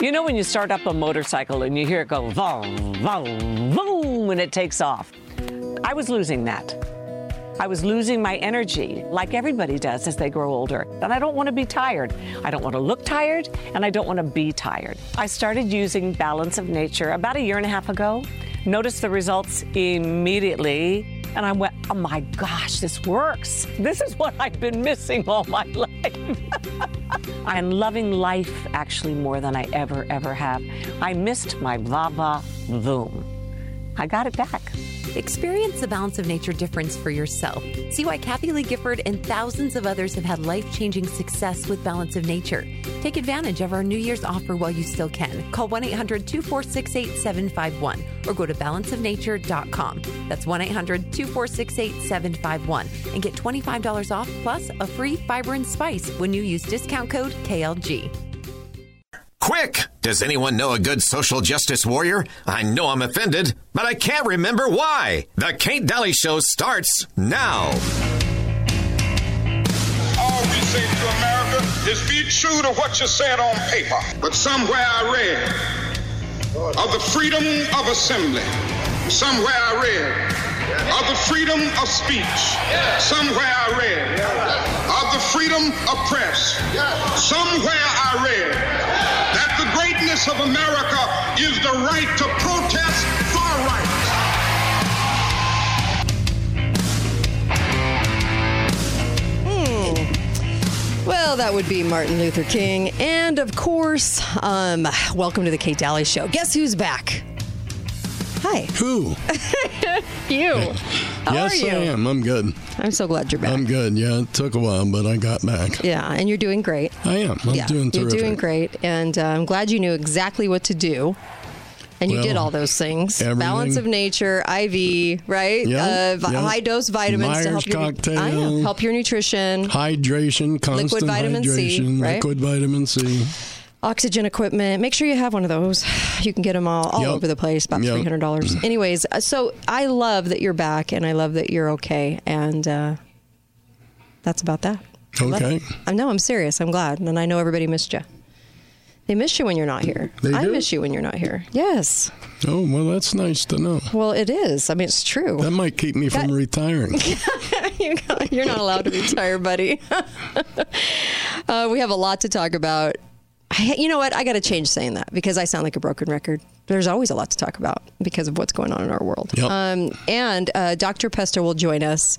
You know when you start up a motorcycle and you hear it go vroom, vroom, vroom, and it takes off? I was losing that. I was losing my energy, like everybody does as they grow older. And I don't want to be tired. I don't want to look tired, and I don't want to be tired. I started using Balance of Nature about 1.5 years ago. Noticed the results immediately, and I went, oh my gosh, this works. This is what I've been missing all my life. I'm loving life actually more than I ever have. I missed my va-va voom. I got it back. Experience the Balance of Nature difference for yourself. See why Kathy Lee Gifford and thousands of others have had life-changing success with Balance of Nature. Take advantage of our New Year's offer while you still can. Call 1-800-246-8751 or go to balanceofnature.com. That's 1-800-246-8751 and get $25 off plus a free fiber and spice when you use discount code KLG. Quick! Does anyone know a good social justice warrior? I know I'm offended, but I can't remember why. The Kate Daly Show starts now. All we say to America is be true to what you said on paper. But somewhere I read of the freedom of assembly. Somewhere I read of the freedom of speech. Somewhere I read of the freedom of press. Somewhere I read that the greatness of America is the right to protest far right. Well, that would be Martin Luther King. And of course, welcome to the Kate Daly Show. Guess who's back? Hi. Who? You. How yes, are you? Yes, I am. I'm good. I'm so glad you're back. I'm good. Yeah, it took a while, but I got back. Yeah, and you're doing great. I am. I'm doing terrific. You're doing great, and I'm glad you knew exactly what to do, and you did all those things. Everything. Balance of Nature, IV, right? Yeah, high-dose vitamins Myers to help cocktail, help your nutrition. Hydration, constant liquid vitamin hydration, C, right? Liquid vitamin C. Oxygen equipment. Make sure you have one of those. You can get them all over the place, about $300. Anyways, so I love that you're back, and I love that you're okay, and that's about that. Okay. No, I'm serious. I'm glad, and I know everybody missed you. They miss you when you're not here. They do? I miss you when you're not here. Yes. Oh, well, that's nice to know. Well, it is. I mean, it's true. That might keep me from retiring. You're not allowed to retire, buddy. We have a lot to talk about. You know what? I got to change saying that because I sound like a broken record. There's always a lot to talk about because of what's going on in our world. Yep. And Dr. Pesta will join us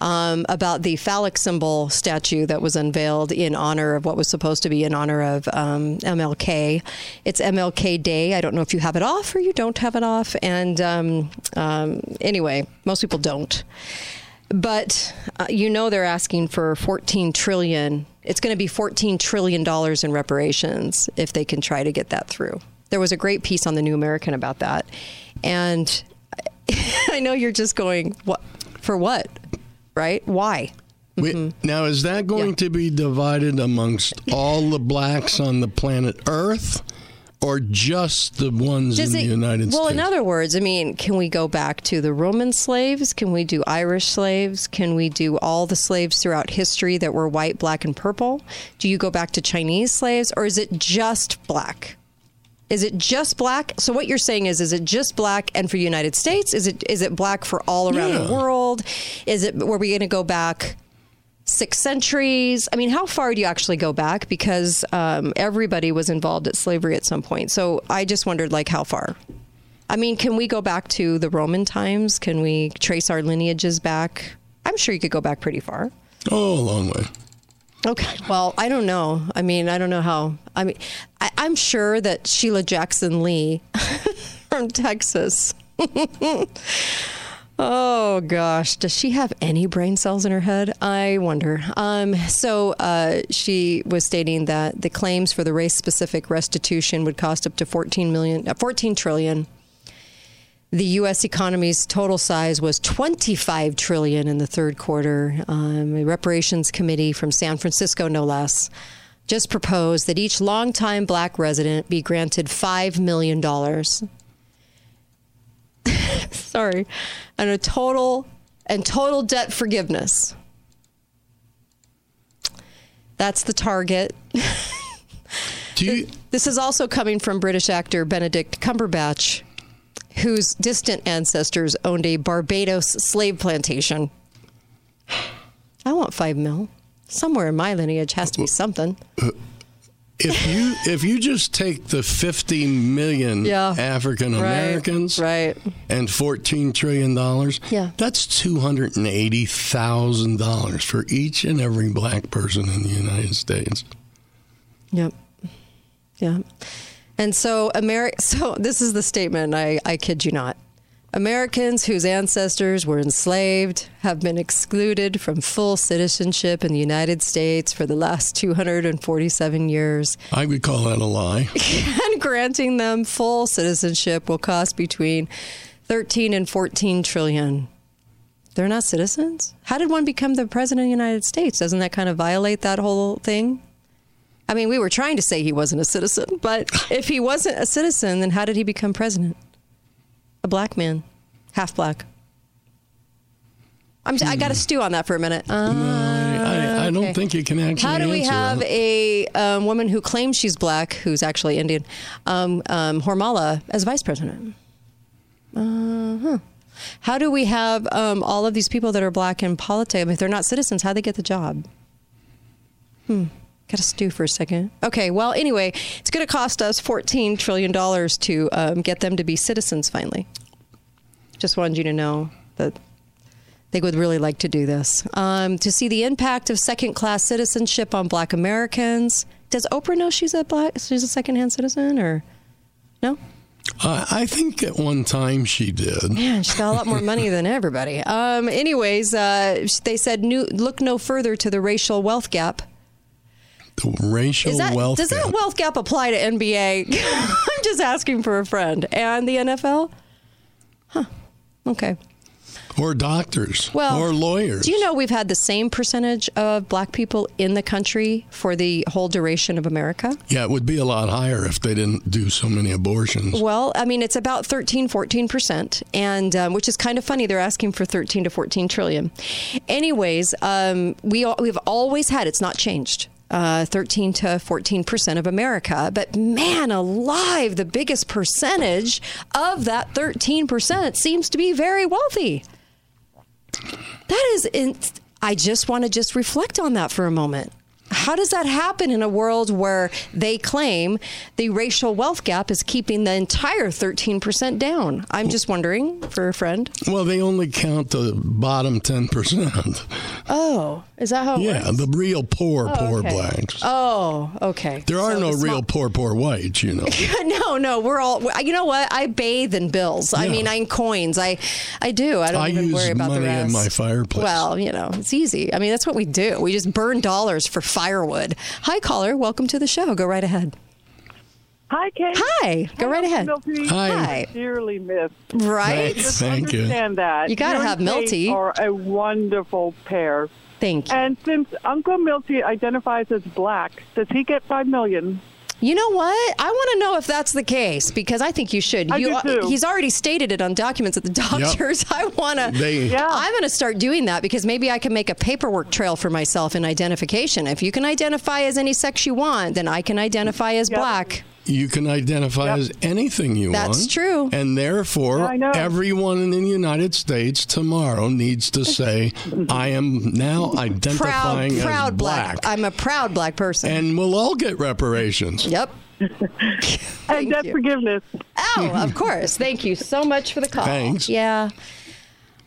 about the phallic symbol statue that was unveiled in honor of what was supposed to be in honor of MLK. It's MLK Day. I don't know if you have it off or you don't have it off. And anyway, most people don't. But they're asking for $14 trillion. It's going to be $14 trillion in reparations if they can try to get that through. There was a great piece on The New American about that. And I know you're just going, what? For what? Right? Why? Mm-hmm. Now, is that going to be divided amongst all the blacks on the planet Earth? Or just the ones in the United States? Well, in other words, I mean, can we go back to the Roman slaves? Can we do Irish slaves? Can we do all the slaves throughout history that were white, black, and purple? Do you go back to Chinese slaves? Or is it just black? Is it just black? So what you're saying is it just black and for United States? Is it black for all around the world? Were we going to go back 6 centuries? I mean, how far do you actually go back? Because everybody was involved at slavery at some point. So I just wondered, like, how far? I mean, can we go back to the Roman times? Can we trace our lineages back? I'm sure you could go back pretty far. Oh, a long way. Okay. Well, I don't know. I mean, I don't know how. I mean, I'm sure that Sheila Jackson Lee from Texas. Oh, gosh. Does she have any brain cells in her head? I wonder. So she was stating that the claims for the race-specific restitution would cost up to $14 trillion. The U.S. economy's total size was $25 trillion in the third quarter. A reparations committee from San Francisco, no less, just proposed that each longtime black resident be granted $5 million. Sorry, and a total debt forgiveness. That's the target. This is also coming from British actor Benedict Cumberbatch, whose distant ancestors owned a Barbados slave plantation. I want $5 million. Somewhere in my lineage has to be something. If you just take the 50 million African Americans and $14 trillion, that's $280,000 for each and every black person in the United States. Yep. Yeah. And so so this is the statement, I kid you not. Americans whose ancestors were enslaved have been excluded from full citizenship in the United States for the last 247 years. I would call that a lie. And granting them full citizenship will cost between 13 and 14 trillion. They're not citizens? How did one become the president of the United States? Doesn't that kind of violate that whole thing? I mean, we were trying to say he wasn't a citizen, but if he wasn't a citizen, then how did he become president? A black man, half black. I got to stew on that for a minute. No, I don't think you can actually answer that. How do we have a woman who claims she's black, who's actually Indian, Hormala, as vice president? How do we have all of these people that are black in politics? I mean, if they're not citizens, how do they get the job? Got to stew for a second. Okay, well, anyway, it's going to cost us $14 trillion to get them to be citizens finally. Just wanted you to know that they would really like to do this. To see the impact of second-class citizenship on black Americans. Does Oprah know she's a second-hand citizen, or no? I think at one time she did. Man, she's got a lot more money than everybody. Anyways, they said look no further to the racial wealth gap. The racial wealth gap. Does that wealth gap apply to NBA? I'm just asking for a friend. And the NFL? Huh. Okay. Or doctors. Well, or lawyers. Do you know we've had the same percentage of black people in the country for the whole duration of America? Yeah, it would be a lot higher if they didn't do so many abortions. Well, I mean, it's about 13, 14%, and which is kind of funny. They're asking for 13 to 14 trillion. Anyways, we've always had, it's not changed. 13 to 14% of America. But man alive, the biggest percentage of that 13% seems to be very wealthy. That is, I just want to reflect on that for a moment. How does that happen in a world where they claim the racial wealth gap is keeping the entire 13% down? I'm just wondering for a friend. Well, they only count the bottom 10%. Oh, is that how it works? Yeah, the real poor blacks. Oh, okay. There are no real poor whites, you know. No, we're all, you know what? I bathe in bills. Yeah. I mean, in coins. I do. I don't even worry about the rest. I use money in my fireplace. Well, you know, it's easy. I mean, that's what we do. We just burn dollars for firewood. Hi, caller. Welcome to the show. Go right ahead. Hi, Kate. Hi. Go right ahead. Milty. Hi. Dearly missed. Right? Just thank you. Understand that. You got to have Milty. You are a wonderful pair. Thank you. And since Uncle Milty identifies as black, does he get $5 million? You know what? I want to know if that's the case, because I think you should. I do too. He's already stated it on documents at the doctors. Yep. I'm going to start doing that, because maybe I can make a paperwork trail for myself in identification. If you can identify as any sex you want, then I can identify as black. You can identify as anything you want. That's true. And therefore, everyone in the United States tomorrow needs to say, I am now identifying as black. I'm a proud black person. And we'll all get reparations. Yep. And debt forgiveness. Oh, of course. Thank you so much for the call. Thanks. Yeah.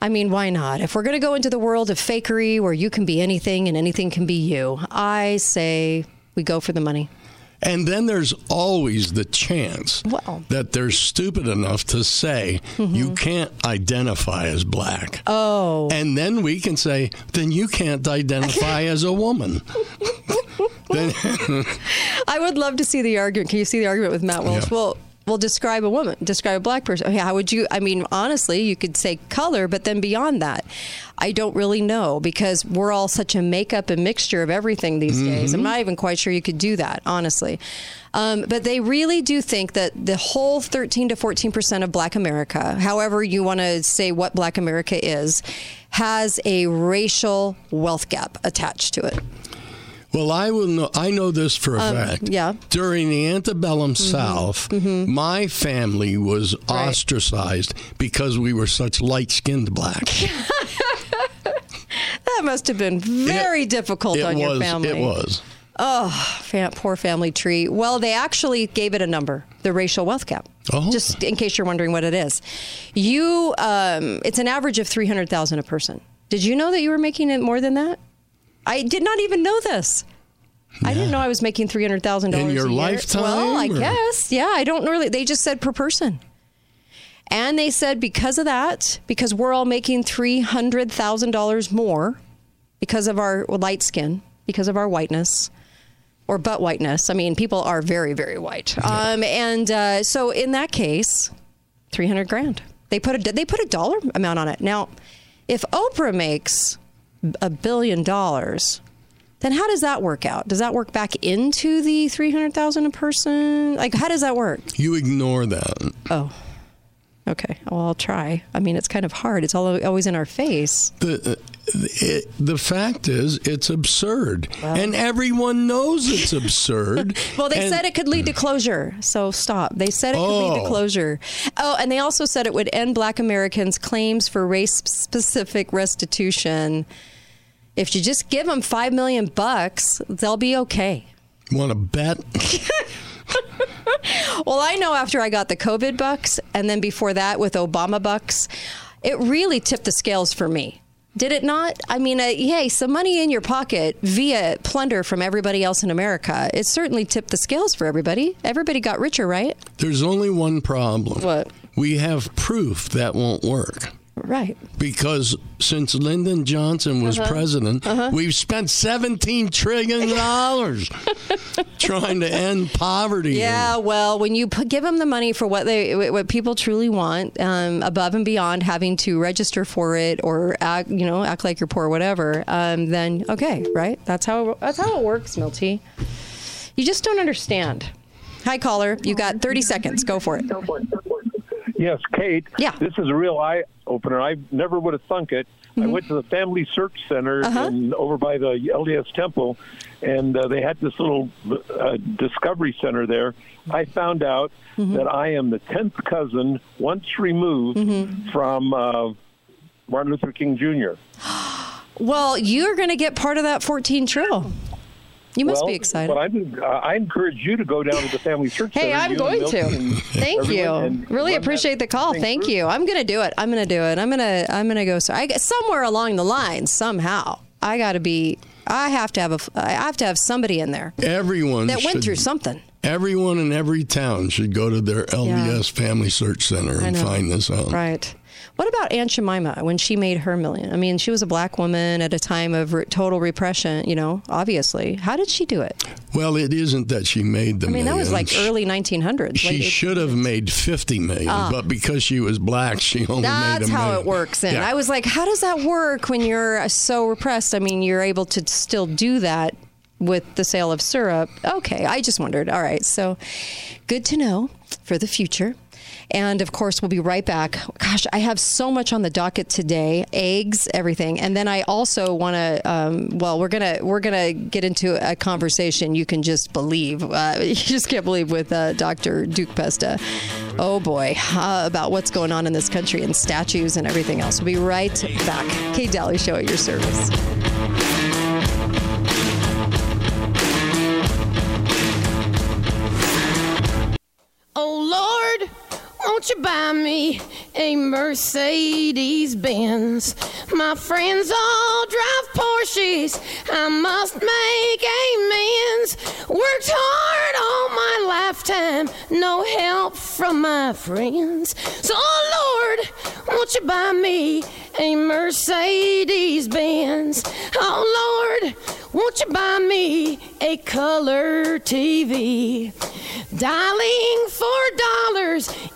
I mean, why not? If we're going to go into the world of fakery where you can be anything and anything can be you, I say we go for the money. And then there's always the chance that they're stupid enough to say, you can't identify as black. Oh. And then we can say, then you can't identify as a woman. I would love to see the argument. Can you see the argument with Matt Walsh? Yeah. Well, describe a woman, describe a black person. How would you, I mean, honestly, you could say color, but then beyond that, I don't really know, because we're all such a makeup and mixture of everything these days. I'm not even quite sure you could do that, honestly. But they really do think that the whole 13 to 14% of black America, however you want to say what black America is, has a racial wealth gap attached to it. Well, I will know, I know this for a fact. Yeah. During the antebellum South, my family was ostracized because we were such light-skinned black. That must have been very difficult on your family. It was. Oh, poor family tree. Well, they actually gave it a number, the racial wealth cap, just in case you're wondering what it is. It's an average of $300,000 a person. Did you know that you were making it more than that? I did not even know this. Yeah. I didn't know I was making $300,000 a year. In your lifetime? Well, I guess. Yeah, I don't really. They just said per person. And they said because of that, because we're all making $300,000 more because of our light skin, because of our whiteness. Or butt whiteness. I mean, people are very, very white. Yeah. So in that case, $300,000. They put a dollar amount on it. Now, if Oprah makes $1 billion, then how does that work out? Does that work back into the $300,000 a person? Like, how does that work? You ignore that. Oh. Okay. Well, I'll try. I mean, it's kind of hard. It's always in our face. The fact is, it's absurd. Well. And everyone knows it's absurd. Well, they said it could lead to closure. So stop. They said it could lead to closure. Oh, and they also said it would end Black Americans' claims for race-specific restitution. If you just give them $5 million, they'll be okay. Want to bet? Well, I know after I got the COVID bucks, and then before that with Obama bucks, it really tipped the scales for me. Did it not? I mean, some money in your pocket via plunder from everybody else in America. It certainly tipped the scales for everybody. Everybody got richer, right? There's only one problem. What? We have proof that won't work. Right. Because since Lyndon Johnson was president, we've spent $17 trillion trying to end poverty. Yeah, well, when you give them the money for what people truly want, above and beyond having to register for it or act like you're poor, whatever, then okay, right? That's how it works, Milty. You just don't understand. Hi, caller. You got 30 seconds. Go for it. Yes, Kate. Yeah. This is a real eye-opener. I never would have thunk it. Mm-hmm. I went to the Family Search Center over by the LDS temple, and they had this little discovery center there. I found out that I am the 10th cousin, once removed, from Martin Luther King Jr. Well, you're going to get part of that 14 trill. You must be excited. But I encourage you to go down to the Family Search Center. Hey, I'm going to. Thank you. Really appreciate the call. Thank you. I'm going to do it. I'm going to go. So somewhere along the line, somehow, I have to have somebody in there. Everyone that went through something. Everyone in every town should go to their LDS Family Search Center and find this out. Right. What about Aunt Jemima when she made her million? I mean, she was a black woman at a time of total repression, obviously. How did she do it? Well, it isn't that she made the million. I mean, that was like early 1900s. She should have made 50 million, but because she was black, she only made a million. That's how it works. And I was like, how does that work when you're so repressed? I mean, you're able to still do that with the sale of syrup. Okay, I just wondered. All right, so good to know for the future. And, of course, we'll be right back. Gosh, I have so much on the docket today. Eggs, everything. And then I also want to, we're gonna get into a conversation you can just believe. You just can't believe with Dr. Duke Pesta. Oh, boy. About what's going on in this country and statues and everything else. We'll be right back. Kate Daly Show at your service. Oh, Lord. Won't you buy me a Mercedes Benz? My friends all drive Porsches. I must make amends. Worked hard all my lifetime. No help from my friends. So, oh, Lord, won't you buy me a Mercedes Benz? Oh, Lord, won't you buy me a color TV? Dialing $4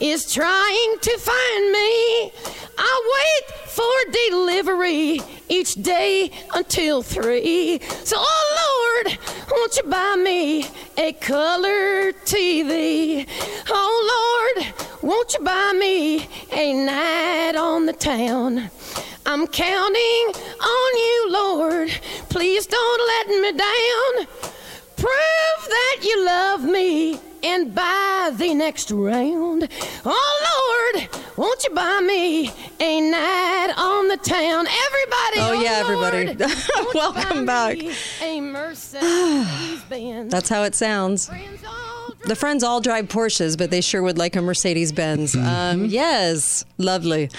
is trying to find me. I wait for delivery each day until 3. So, oh, Lord, won't you buy me a color TV? Oh, Lord, won't you buy me a night on the town? I'm counting on you, Lord. Please don't let me down. Prove that you love me and buy the next round. Oh, Lord, won't you buy me a night on the town? Everybody, everybody. Lord, welcome back. A Mercedes Benz. That's how it sounds. The friends all drive Porsches, but they sure would like a Mercedes Benz. Yes, lovely.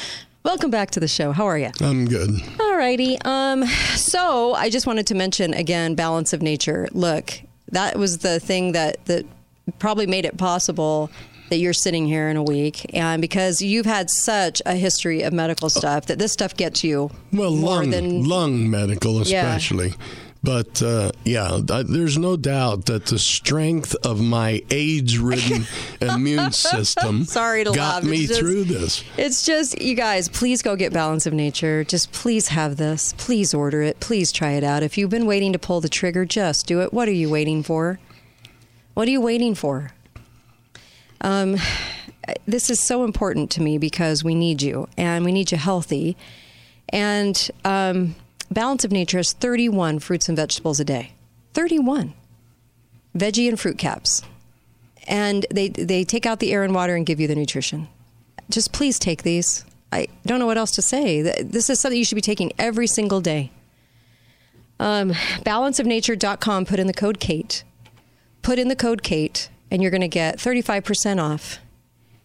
Welcome back to the show. How are you? I'm good. All righty. So I just wanted to mention again, Balance of Nature. Look, that was the thing that probably made it possible that you're sitting here in a week, and because you've had such a history of medical stuff, that this stuff gets you lung medical especially. Yeah. But, there's no doubt that the strength of my AIDS-ridden immune system through this. It's just, you guys, please go get Balance of Nature. Just please have this. Please order it. Please try it out. If you've been waiting to pull the trigger, just do it. What are you waiting for? What are you waiting for? This is so important to me because we need you, and we need you healthy. And Balance of Nature has 31 fruits and vegetables a day. 31 veggie and fruit caps. And they take out the air and water and give you the nutrition. Just please take these. I don't know what else to say. This is something you should be taking every single day. Balanceofnature.com. Put in the code Kate. Put in the code Kate, and you're going to get 35% off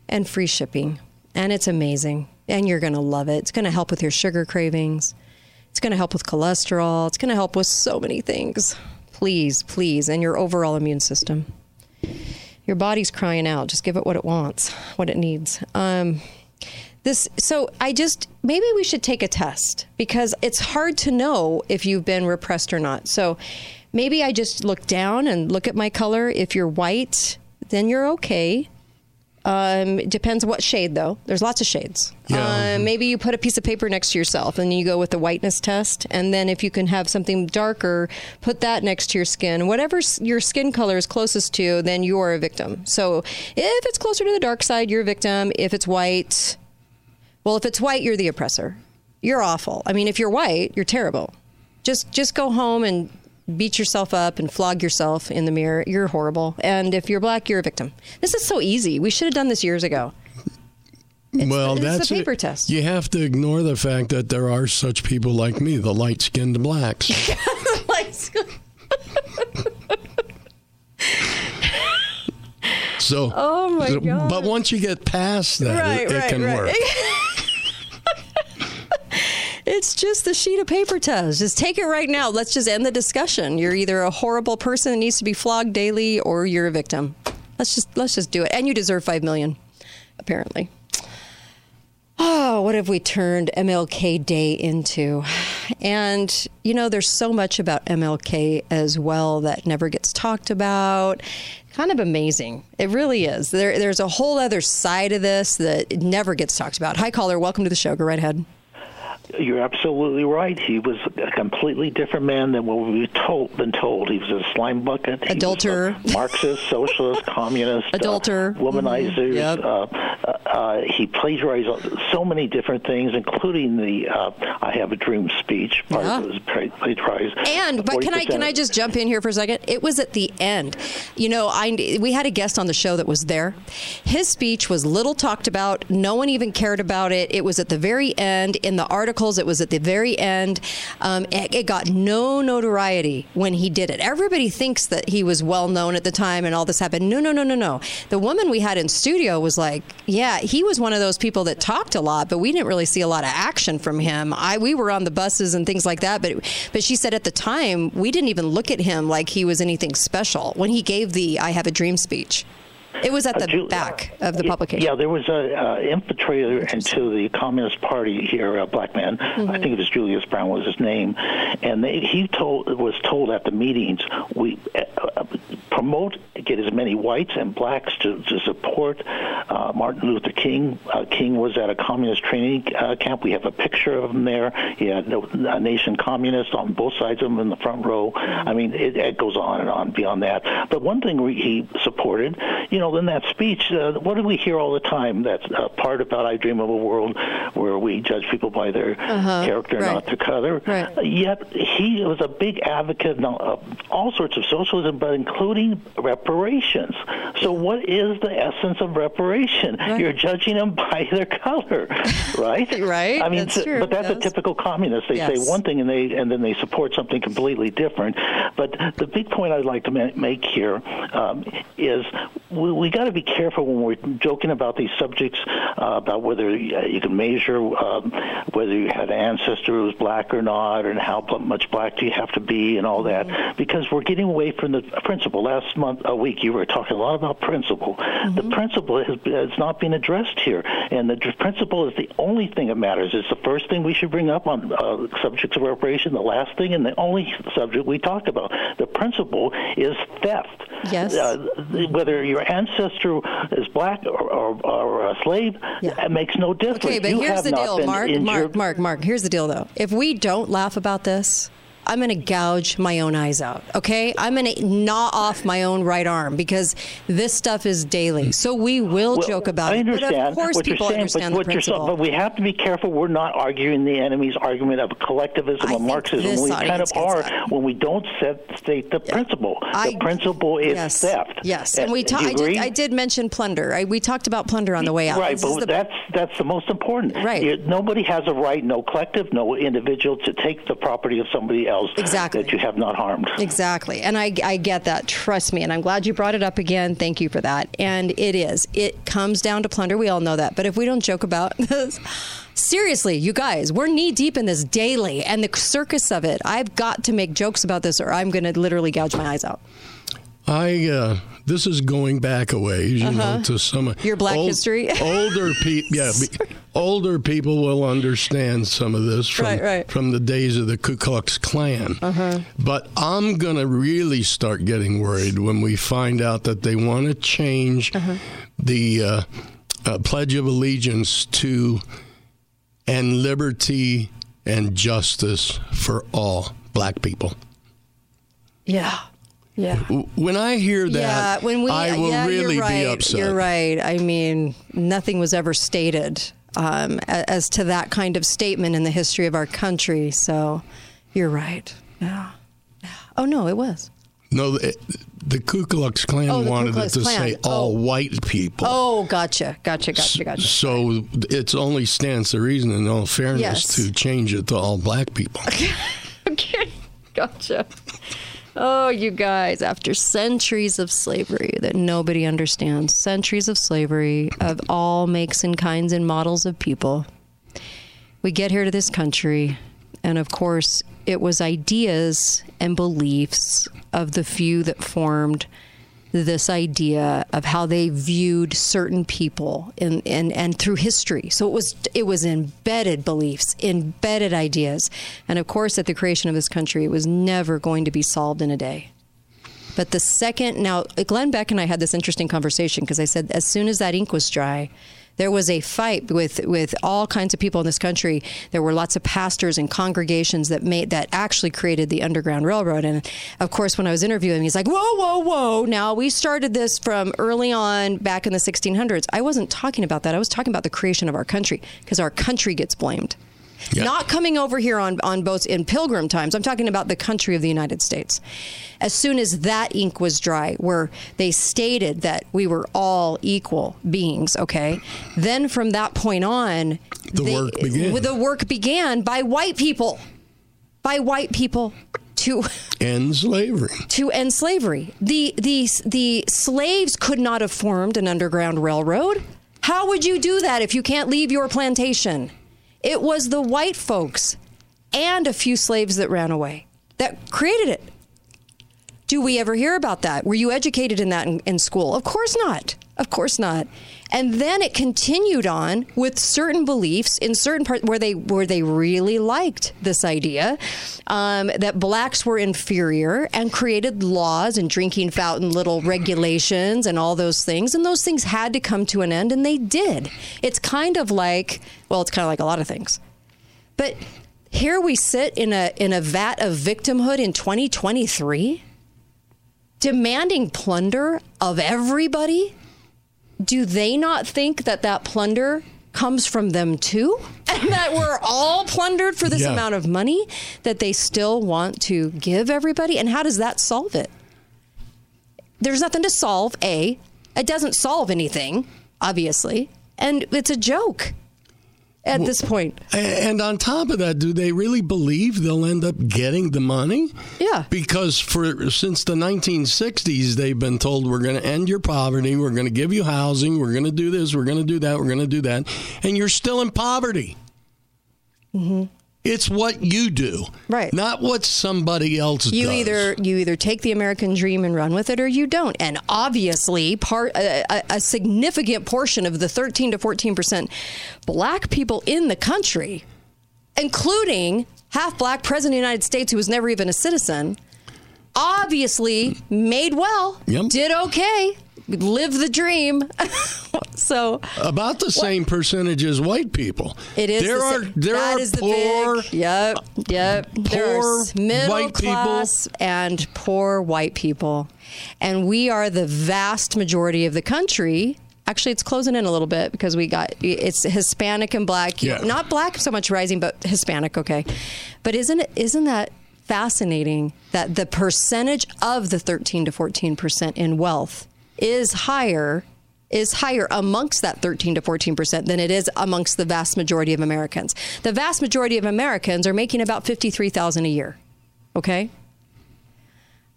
and free shipping. And it's amazing. And you're going to love it. It's going to help with your sugar cravings. It's going to help with cholesterol. It's going to help with so many things. Please, please. And your overall immune system. Your body's crying out. Just give it what it wants, what it needs. Maybe we should take a test, because it's hard to know if you've been repressed or not. So maybe I just look down and look at my color. If you're white, then you're okay. It depends what shade, though. There's lots of shades. Yeah. Maybe you put a piece of paper next to yourself and you go with the whiteness test. And then if you can have something darker, put that next to your skin. Whatever your skin color is closest to, then you're a victim. So if it's closer to the dark side, you're a victim. If it's white, you're the oppressor. You're awful. I mean, if you're white, you're terrible. Just go home and beat yourself up and flog yourself in the mirror. You're horrible. And if you're black, you're a victim. This is so easy. We should have done this years ago. That's the paper test. You have to ignore the fact that there are such people like me, the light-skinned blacks. So, oh my God. But once you get past that, it can work. It's just the sheet of paper test. Just take it right now. Let's just end the discussion. You're either a horrible person that needs to be flogged daily, or you're a victim. Let's just do it. And you deserve 5 million, apparently. Oh, what have we turned MLK Day into? And, you know, there's so much about MLK as well that never gets talked about. Kind of amazing. It really is. There's a whole other side of this that never gets talked about. Hi, caller. Welcome to the show. Go right ahead. You're absolutely right. He was a completely different man than what we've been told. He was a slime bucket. Adulterer. Marxist, socialist, communist. Adulterer. Womanizer. Yep. He plagiarized so many different things, including the I Have a Dream speech. Part of it was plagiarized. But can I just jump in here for a second? It was at the end. You know, we had a guest on the show that was there. His speech was little talked about. No one even cared about it. It was at the very end in the article. It was at the very end. It got no notoriety when he did it. Everybody thinks that he was well known at the time and all this happened. No. The woman we had in studio was like, yeah, he was one of those people that talked a lot, but we didn't really see a lot of action from him. We were on the buses and things like that, but she said at the time, we didn't even look at him like he was anything special when he gave the I Have a Dream speech. It was at the back of the publication. Yeah, there was an infiltrator into the Communist Party here, a black man. Mm-hmm. I think it was Julius Brown was his name. And he was told at the meetings, we get as many whites and blacks to support Martin Luther King. King was at a communist training camp. We have a picture of him there. He had a nation communist on both sides of him in the front row. Mm-hmm. I mean, it goes on and on beyond that. But one thing he supported, you know, in that speech, what do we hear all the time? That part about I Dream of a World where we judge people by their character, not their color. Yet he was a big advocate of all sorts of socialism, but including reparations. So what is the essence of reparation? You're judging them by their color, right? I mean, but that's a typical communist. They say one thing and then they support something completely different. But the big point I'd like to make here is we got to be careful when we're joking about these subjects, about whether you can measure whether you had an ancestor who was black or not, and how much black do you have to be, and all that, because we're getting away from the principle. Last month, a week, you were talking a lot about principle. The principle has not been addressed here, and the principle is the only thing that matters. It's the first thing we should bring up on subjects of reparation, the last thing, and the only subject we talked about. The principle is theft. Whether your ancestor is black or a slave, it makes no difference. Okay, but you here's the deal, Mark, here's the deal, though. If we don't laugh about this, I'm going to gouge my own eyes out, okay? I'm going to gnaw off my own right arm because this stuff is daily. So we will joke about it. I understand it, of course what people you're saying, but, but we have to be careful. We're not arguing the enemy's argument of collectivism or Marxism. We kind of are when we don't state the principle. The principle is theft. Yes, and we I did mention plunder. We talked about plunder on the way out. Right, but that's the most important. Right. Nobody has a right, no collective, no individual, to take the property of somebody else. That you have not harmed. Exactly. And I get that. Trust me. And I'm glad you brought it up again. Thank you for that. And it is. It comes down to plunder. We all know that. But if we don't joke about this, seriously, you guys, we're knee deep in this daily and the circus of it. I've got to make jokes about this or I'm going to literally gouge my eyes out. This is going back a ways, you know, to some your black history. Older people, older people will understand some of this from the days of the Ku Klux Klan. But I'm gonna really start getting worried when we find out that they want to change the Pledge of Allegiance to "and liberty and justice for all black people." Yeah. Yeah. When I hear that, I will really be upset. You're right. I mean, nothing was ever stated as to that kind of statement in the history of our country. So you're right. Yeah. Oh, no, it was. No, the Ku Klux Klan wanted it to say all white people. Oh, gotcha. So it only stands to reason, in all fairness, to change it to all black people. Okay. Gotcha. Oh, you guys, after centuries of slavery that nobody understands, centuries of slavery of all makes and kinds and models of people, we get here to this country, and of course, it was ideas and beliefs of the few that formed this idea of how they viewed certain people and through history. So it was embedded beliefs, embedded ideas. And of course, at the creation of this country, it was never going to be solved in a day. But the second, now, Glenn Beck and I had this interesting conversation because I said, as soon as that ink was dry, there was a fight with all kinds of people in this country. There were lots of pastors and congregations that actually created the Underground Railroad. And of course, when I was interviewing, he's like, whoa. Now, we started this from early on back in the 1600s. I wasn't talking about that. I was talking about the creation of our country, because our country gets blamed. Yep. Not coming over here on boats in pilgrim times. I'm talking about the country of the United States. As soon as that ink was dry, where they stated that we were all equal beings, okay? Then from that point on, the work began by white people to end slavery. The slaves could not have formed an underground railroad. How would you do that if you can't leave your plantation? It was the white folks and a few slaves that ran away that created it. Do we ever hear about that? Were you educated in that in school? Of course not. Of course not. And then it continued on with certain beliefs in certain parts where they really liked this idea that blacks were inferior, and created laws and drinking fountain little regulations and all those things. And those things had to come to an end, and they did. It's kind of like, a lot of things. But here we sit in a vat of victimhood in 2023, demanding plunder of everybody. Do they not think that plunder comes from them too, and that we're all plundered for this amount of money that they still want to give everybody. And how does that solve it? There's nothing to solve. A, it doesn't solve anything, obviously. And it's a joke at this point. And on top of that, do they really believe they'll end up getting the money? Yeah. Because since the 1960s, they've been told, we're going to end your poverty, we're going to give you housing, we're going to do this, we're going to do that, we're going to do that. And you're still in poverty. Mm-hmm. It's what you do, right? Not what somebody else does. You either take the American dream and run with it, or you don't. And obviously, a significant portion of the 13 to 14% black people in the country, including half black president of the United States who was never even a citizen, obviously made well, did okay, lived the dream. So about the same percentage as white people. It is. There are middle class and poor white people, and we are the vast majority of the country. Actually, it's closing in a little bit because it's Hispanic and black. Yeah. Not black so much rising, but Hispanic. Okay, but isn't that fascinating that the percentage of the 13 to 14% in wealth is higher amongst that 13 to 14% than it is amongst the vast majority of Americans. The vast majority of Americans are making about $53,000 a year. Okay.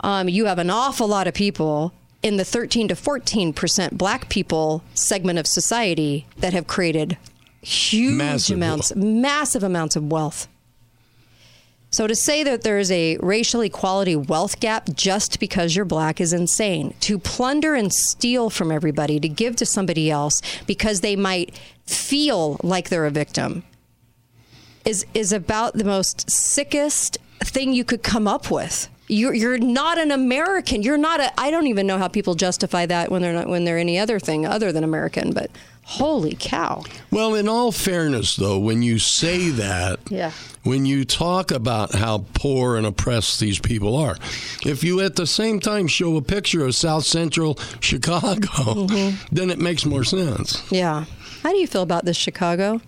You have an awful lot of people in the 13 to 14% black people segment of society that have created huge massive amounts of wealth. So to say that there is a racial equality wealth gap just because you're black is insane. To plunder and steal from everybody, to give to somebody else because they might feel like they're a victim is about the most sickest thing you could come up with. You're not an American. You're not a, I don't even know how people justify that when they're any other thing other than American, but holy cow. Well, in all fairness, though, when you say that, when you talk about how poor and oppressed these people are, if you at the same time show a picture of South Central Chicago, then it makes more sense. Yeah. How do you feel about this Chicago?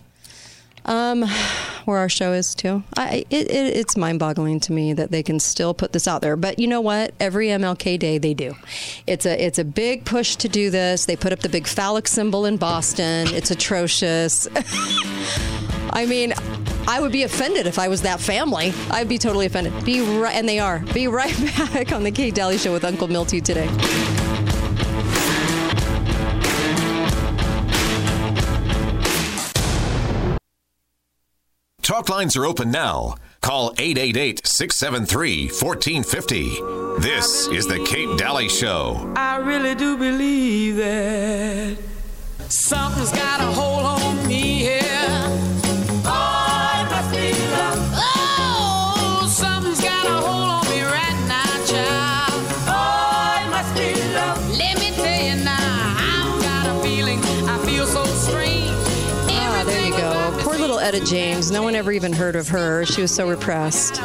Where our show is too. It's mind-boggling to me that they can still put this out there. But you know what? Every MLK Day they do. It's a big push to do this. They put up the big phallic symbol in Boston. It's atrocious. I mean, I would be offended if I was that family. I'd be totally offended. And they are. Be right back on the Kate Daly Show with Uncle Milty today. Talk lines are open now. Call 888-673-1450. This is the Kate Daly Show. I really do believe that something's got a hold on me here. Oh, I must be love. Oh, something's got a hold on me right now, child. Oh, I must be love. Let me tell you now, I've got a feeling. I feel so strange. Ah, there you go. Poor little Etta James. No one ever even heard of her. She was so repressed.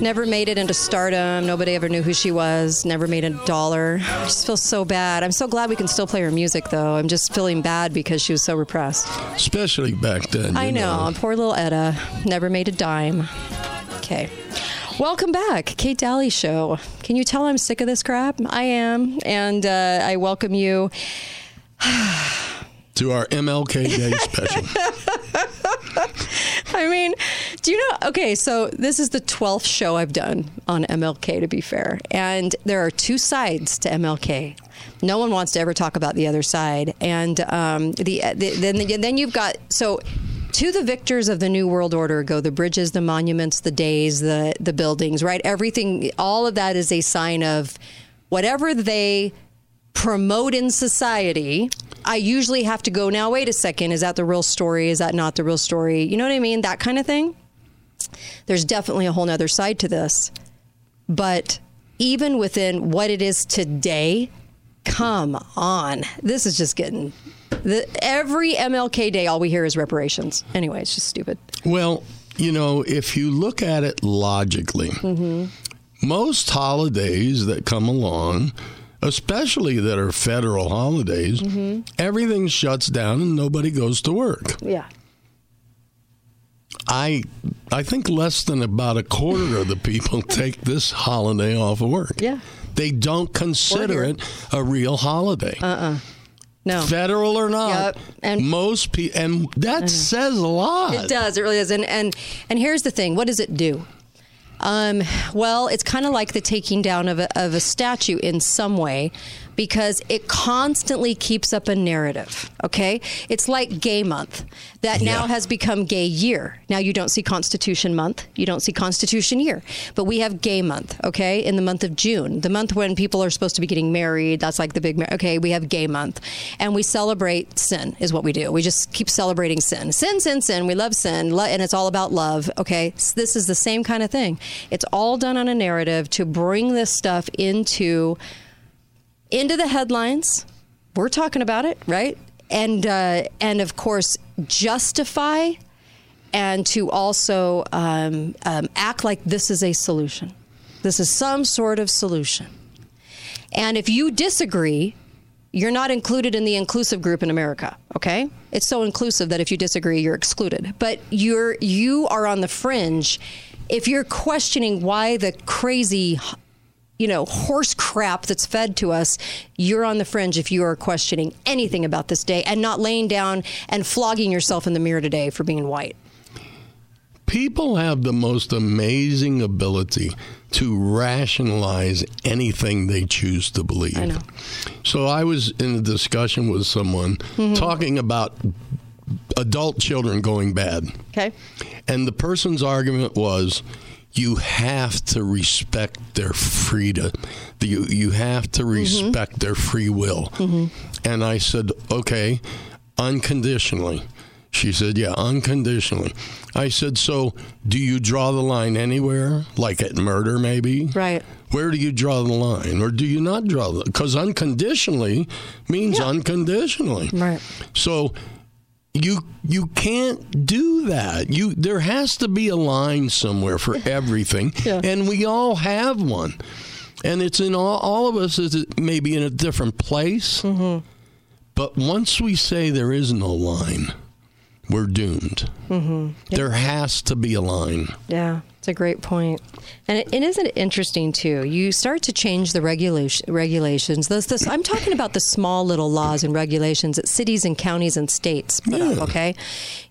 Never made it into stardom. Nobody ever knew who she was. Never made a dollar. I just feel so bad. I'm so glad we can still play her music, though. I'm just feeling bad because she was so repressed. Especially back then. I know. Poor little Etta. Never made a dime. Okay. Welcome back. Kate Daly Show. Can you tell I'm sick of this crap? I am. And I welcome you. To our MLK Day special. I mean, do you know? Okay, so this is the 12th show I've done on MLK, to be fair. And there are two sides to MLK. No one wants to ever talk about the other side. And then you've got... So to the victors of the New World Order go the bridges, the monuments, the days, the buildings, right? Everything, all of that is a sign of whatever they... promote in society. I usually have to go, now wait a second, is that the real story, is that not the real story, you know what I mean, that kind of thing. There's definitely a whole nother side to this, but even within what it is today, come on, this is just getting every MLK Day all we hear is reparations. Anyway, it's just stupid. Well, you know, if you look at it logically, most holidays that come along especially that are federal holidays, mm-hmm. everything shuts down and nobody goes to work. Yeah. I think less than about a quarter of the people take this holiday off of work. Yeah. They don't consider it a real holiday. Uh-uh. No. Federal or not. Yep. And most people, and that says a lot. It does. It really does. And here's the thing. What does it do? Well, it's kind of like the taking down of a statue in some way, because it constantly keeps up a narrative, okay? It's like gay month that now has become gay year. Now you don't see Constitution month. You don't see Constitution year. But we have gay month, okay, in the month of June, the month when people are supposed to be getting married. That's like the big, okay, we have gay month. And we celebrate sin is what we do. We just keep celebrating sin. Sin, sin, sin. We love sin. And it's all about love, okay? So this is the same kind of thing. It's all done on a narrative to bring this stuff into the headlines. We're talking about it, right? And of course, justify and to also act like this is a solution. This is some sort of solution. And if you disagree, you're not included in the inclusive group in America, okay? It's so inclusive that if you disagree, you're excluded. But you are on the fringe. If you're questioning why the crazy horse crap that's fed to us, you're on the fringe if you are questioning anything about this day and not laying down and flogging yourself in the mirror today for being white. People have the most amazing ability to rationalize anything they choose to believe. I know. So I was in a discussion with someone mm-hmm. talking about adult children going bad. Okay. And the person's argument was, you have to respect their freedom. You have to respect mm-hmm. their free will. Mm-hmm. And I said, okay, unconditionally. She said, yeah, unconditionally. I said, so do you draw the line anywhere? Like at murder, maybe? Right. Where do you draw the line? Or do you not draw the line? Because unconditionally means unconditionally. Right. So You can't do that. There has to be a line somewhere for everything, and we all have one. And it's in all of us is maybe in a different place, mm-hmm. but once we say there is no line, we're doomed. Mm-hmm. Yep. There has to be a line. Yeah, it's a great point. And it isn't interesting, too. You start to change the regulations. I'm talking about the small little laws and regulations that cities and counties and states put up, okay?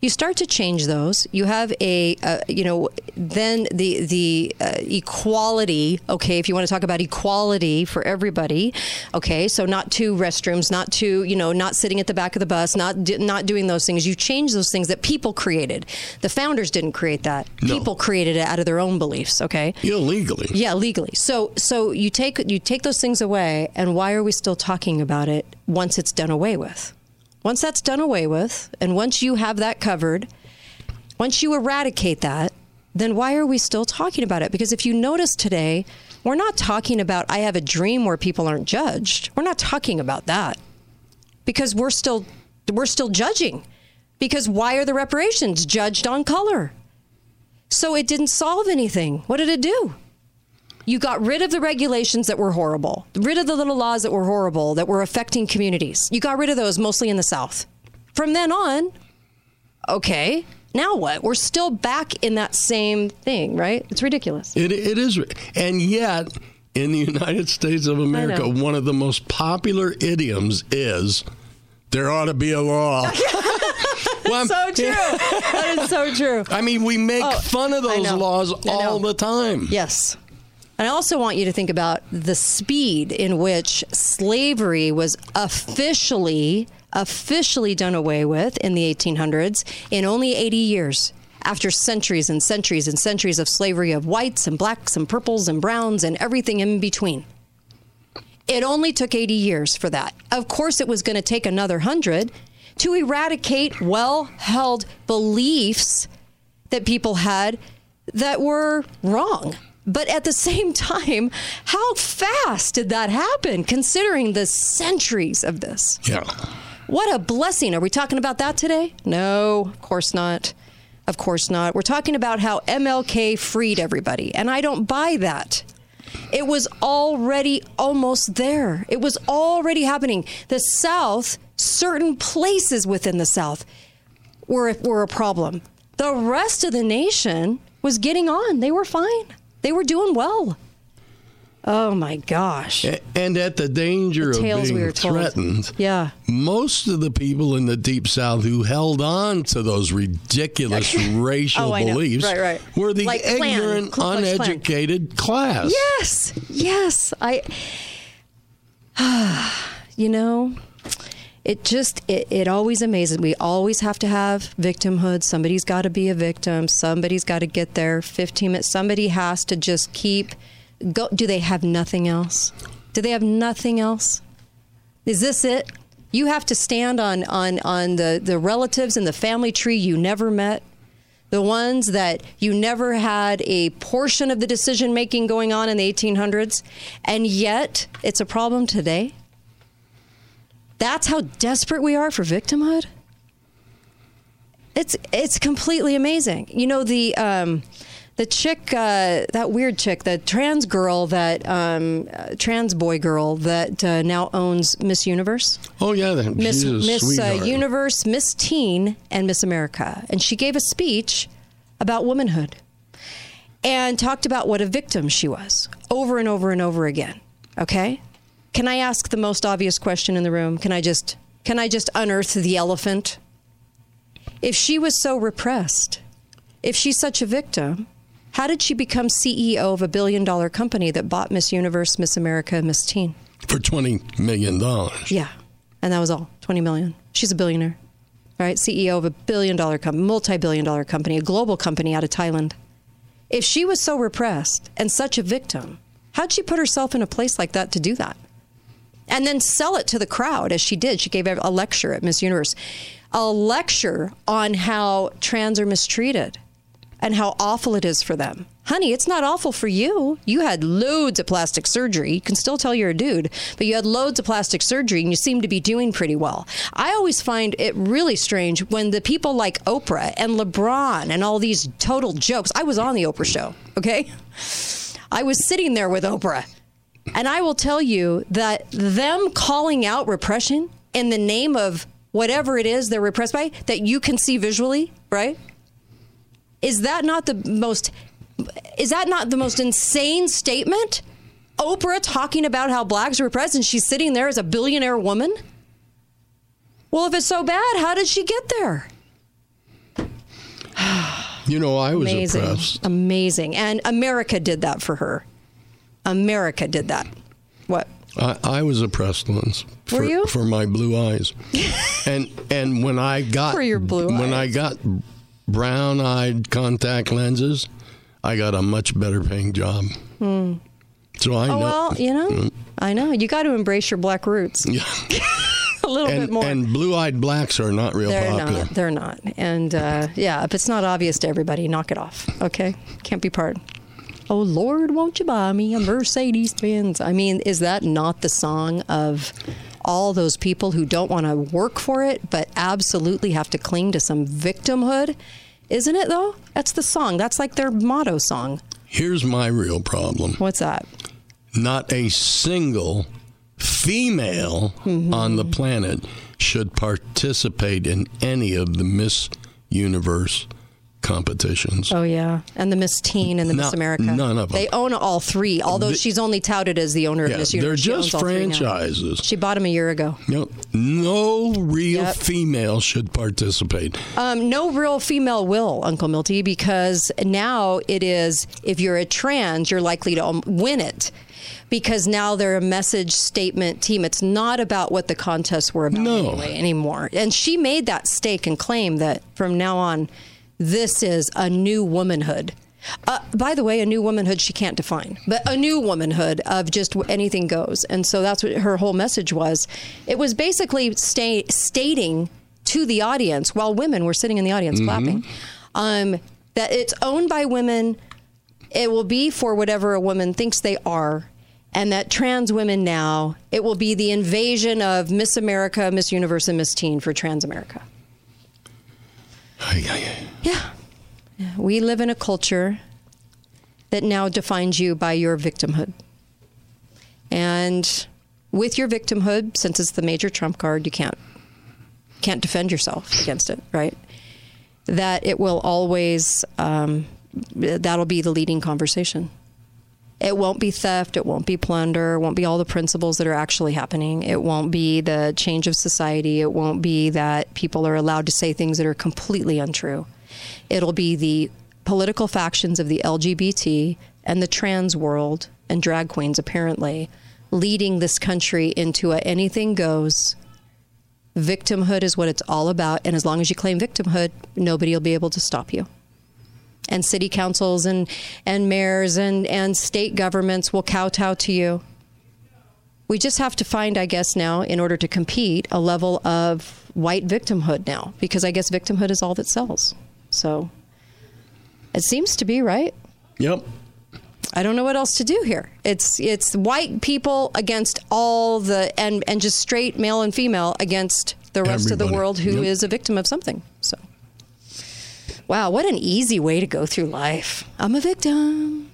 You start to change those. You have then the equality, okay, if you want to talk about equality for everybody, okay? So not two restrooms, not two, not sitting at the back of the bus, not doing those things. You change those things that people created. The founders didn't create that. No. People created it out of their own beliefs, okay? Illegally. Yeah, legally. So you take those things away, and why are we still talking about it once it's done away with? Once that's done away with, and once you have that covered, once you eradicate that, then why are we still talking about it? Because if you notice today, we're not talking about I have a dream where people aren't judged. We're not talking about that. Because we're still judging. Because why are the reparations judged on color? So it didn't solve anything. What did it do? You got rid of the regulations that were horrible, rid of the little laws that were horrible, that were affecting communities. You got rid of those mostly in the South. From then on, okay, now what? We're still back in that same thing, right? It's ridiculous. It is. And yet, in the United States of America, one of the most popular idioms is, there ought to be a law. Well, so true. That is so true. I mean, we make fun of those laws all the time. Yes. And I also want you to think about the speed in which slavery was officially done away with in the 1800s in only 80 years. After centuries and centuries and centuries of slavery of whites and blacks and purples and browns and everything in between. It only took 80 years for that. Of course, it was going to take another 100 to eradicate well-held beliefs that people had that were wrong. But at the same time, how fast did that happen, considering the centuries of this? Yeah. What a blessing. Are we talking about that today? No, of course not. Of course not. We're talking about how MLK freed everybody, and I don't buy that. It was already almost there. It was already happening. The South, certain places within the South were a problem. The rest of the nation was getting on. They were fine. They were doing well. Oh, my gosh. And at the danger of being threatened, most of the people in the Deep South who held on to those ridiculous racial beliefs were the ignorant, uneducated class. Yes, yes. You know, it just, it always amazes me. We always have to have victimhood. Somebody's got to be a victim. Somebody's got to get there 15 minutes. Somebody has to just keep... Do they have nothing else? Do they have nothing else? Is this it? You have to stand on the relatives in the family tree you never met, the ones that you never had a portion of the decision making going on in the 1800s, and yet it's a problem today. That's how desperate we are for victimhood. It's completely amazing. You know, the chick, that weird chick, the trans girl, that trans boy girl that now owns Miss Universe. Oh, yeah. Miss Universe, Miss Teen, and Miss America. And she gave a speech about womanhood and talked about what a victim she was over and over and over again. Okay? Can I ask the most obvious question in the room? Can I just unearth the elephant? If she was so repressed, if she's such a victim... how did she become CEO of $1 billion company that bought Miss Universe, Miss America, and Miss Teen? For $20 million. Yeah. And that was all. $20 million. She's a billionaire, right? CEO of $1 billion company, multi-billion-dollar company, a global company out of Thailand. If she was so repressed and such a victim, how'd she put herself in a place like that to do that? And then sell it to the crowd as she did. She gave a lecture at Miss Universe, a lecture on how trans are mistreated. And how awful it is for them. Honey, it's not awful for you. You had loads of plastic surgery. You can still tell you're a dude, but you had loads of plastic surgery and you seem to be doing pretty well. I always find it really strange when the people like Oprah and LeBron and all these total jokes. I was on the Oprah show, okay? I was sitting there with Oprah. And I will tell you that them calling out repression in the name of whatever it is they're repressed by, that you can see visually, right? Is that not the most insane statement? Oprah talking about how blacks are repressed and she's sitting there as a billionaire woman? Well, if it's so bad, how did she get there? You know, I was impressed. Amazing. And America did that for her. America did that. What? I was oppressed once. Were you? For my blue eyes. and when I got... For your blue eyes. When I got... brown-eyed contact lenses, I got a much better paying job. Mm. So I know. Well, you know, I know. You got to embrace your black roots. Yeah. a little bit more. And blue-eyed blacks are not real popular. They're not. And, if it's not obvious to everybody, knock it off, okay? Can't be pardoned. Oh, Lord, won't you buy me a Mercedes Benz? I mean, is that not the song of... all those people who don't want to work for it, but absolutely have to cling to some victimhood. Isn't it, though? That's the song. That's like their motto song. Here's my real problem. What's that? Not a single female on the planet should participate in any of the Miss Universe competitions. Oh, yeah. And the Miss Teen and the Miss America. None of them. They own all three, although she's only touted as the owner of Miss Universe. They're just franchises. She bought them a year ago. No real female should participate. No real female will, Uncle Milty, because now it is, if you're a trans, you're likely to win it. Because now they're a message statement team. It's not about what the contests were about anymore. And she made that stake and claim that from now on, this is a new womanhood. By the way, a new womanhood she can't define, but a new womanhood of just anything goes. And so that's what her whole message was. It was basically stating to the audience, while women were sitting in the audience clapping, that it's owned by women. It will be for whatever a woman thinks they are. And that trans women now, it will be the invasion of Miss America, Miss Universe, and Miss Teen for Trans America. Yeah. We live in a culture that now defines you by your victimhood. And with your victimhood, since it's the major trump card, you can't defend yourself against it, right? That it will always, that'll be the leading conversation. It won't be theft, it won't be plunder, it won't be all the principles that are actually happening. It won't be the change of society. It won't be that people are allowed to say things that are completely untrue. It'll be the political factions of the LGBT and the trans world and drag queens, apparently, leading this country into a anything goes. Victimhood is what it's all about. And as long as you claim victimhood, nobody will be able to stop you. And city councils and mayors and state governments will kowtow to you. We just have to find, I guess now, in order to compete, a level of white victimhood now, because I guess victimhood is all that sells. So it seems to be, right? Yep. I don't know what else to do here. It's white people against all the, and just straight male and female against the rest of the world who is a victim of something. So. Wow, what an easy way to go through life. I'm a victim.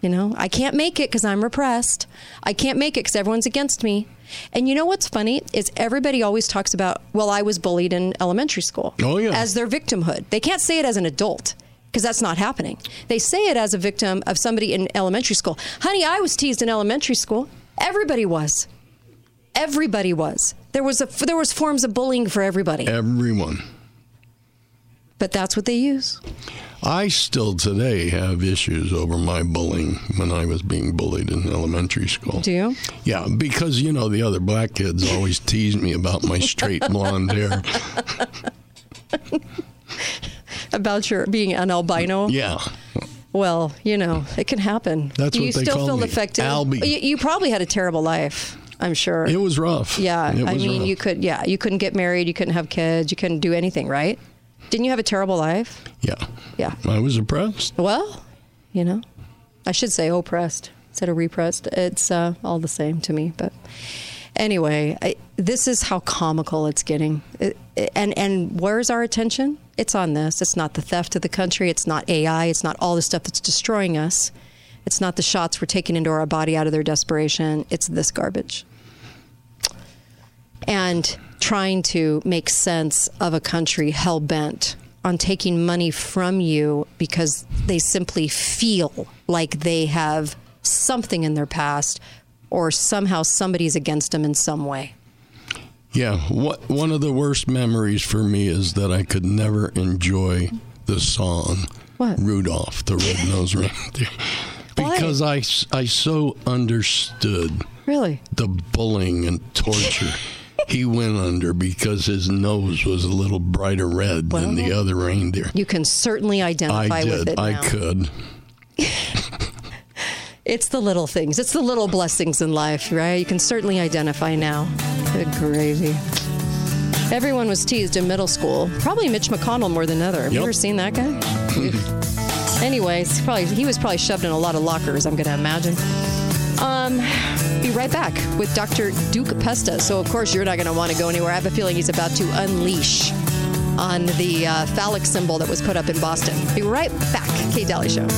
You know, I can't make it because I'm repressed. I can't make it because everyone's against me. And you know what's funny is everybody always talks about, well, I was bullied in elementary school. Oh, yeah. As their victimhood. They can't say it as an adult because that's not happening. They say it as a victim of somebody in elementary school. Honey, I was teased in elementary school. Everybody was. Everybody was. There was forms of bullying for everybody. Everyone. But that's what they use. I still today have issues over my bullying when I was being bullied in elementary school. Do you? Yeah, because, you know, the other black kids always tease me about my straight blonde hair. About your being an albino? Yeah. Well, you know, it can happen. That's what they call me. You still feel affected? Albie. You probably had a terrible life. I'm sure. It was rough. Yeah, I mean, rough. You couldn't get married, you couldn't have kids, you couldn't do anything, right? Didn't you have a terrible life? Yeah. Yeah. I was oppressed. Well, you know, I should say oppressed instead of repressed. It's all the same to me. But anyway, this is how comical it's getting. And where's our attention? It's on this. It's not the theft of the country. It's not AI. It's not all the stuff that's destroying us. It's not the shots we're taking into our body out of their desperation. It's this garbage. And trying to make sense of a country hell-bent on taking money from you because they simply feel like they have something in their past or somehow somebody's against them in some way. Yeah. One of the worst memories for me is that I could never enjoy the song Rudolph the Red-Nosed Reindeer because I so understood the bullying and torture. He went under because his nose was a little brighter red than the other reindeer. You can certainly identify with it now. I could. It's the little things. It's the little blessings in life, right? You can certainly identify now. Good gravy. Everyone was teased in middle school. Probably Mitch McConnell more than other. Have you ever seen that guy? Anyways, he was probably shoved in a lot of lockers, I'm going to imagine. Be right back with Dr. Duke Pesta. So, of course, you're not going to want to go anywhere. I have a feeling he's about to unleash on the phallic symbol that was put up in Boston. Be right back. Kate Daly Show.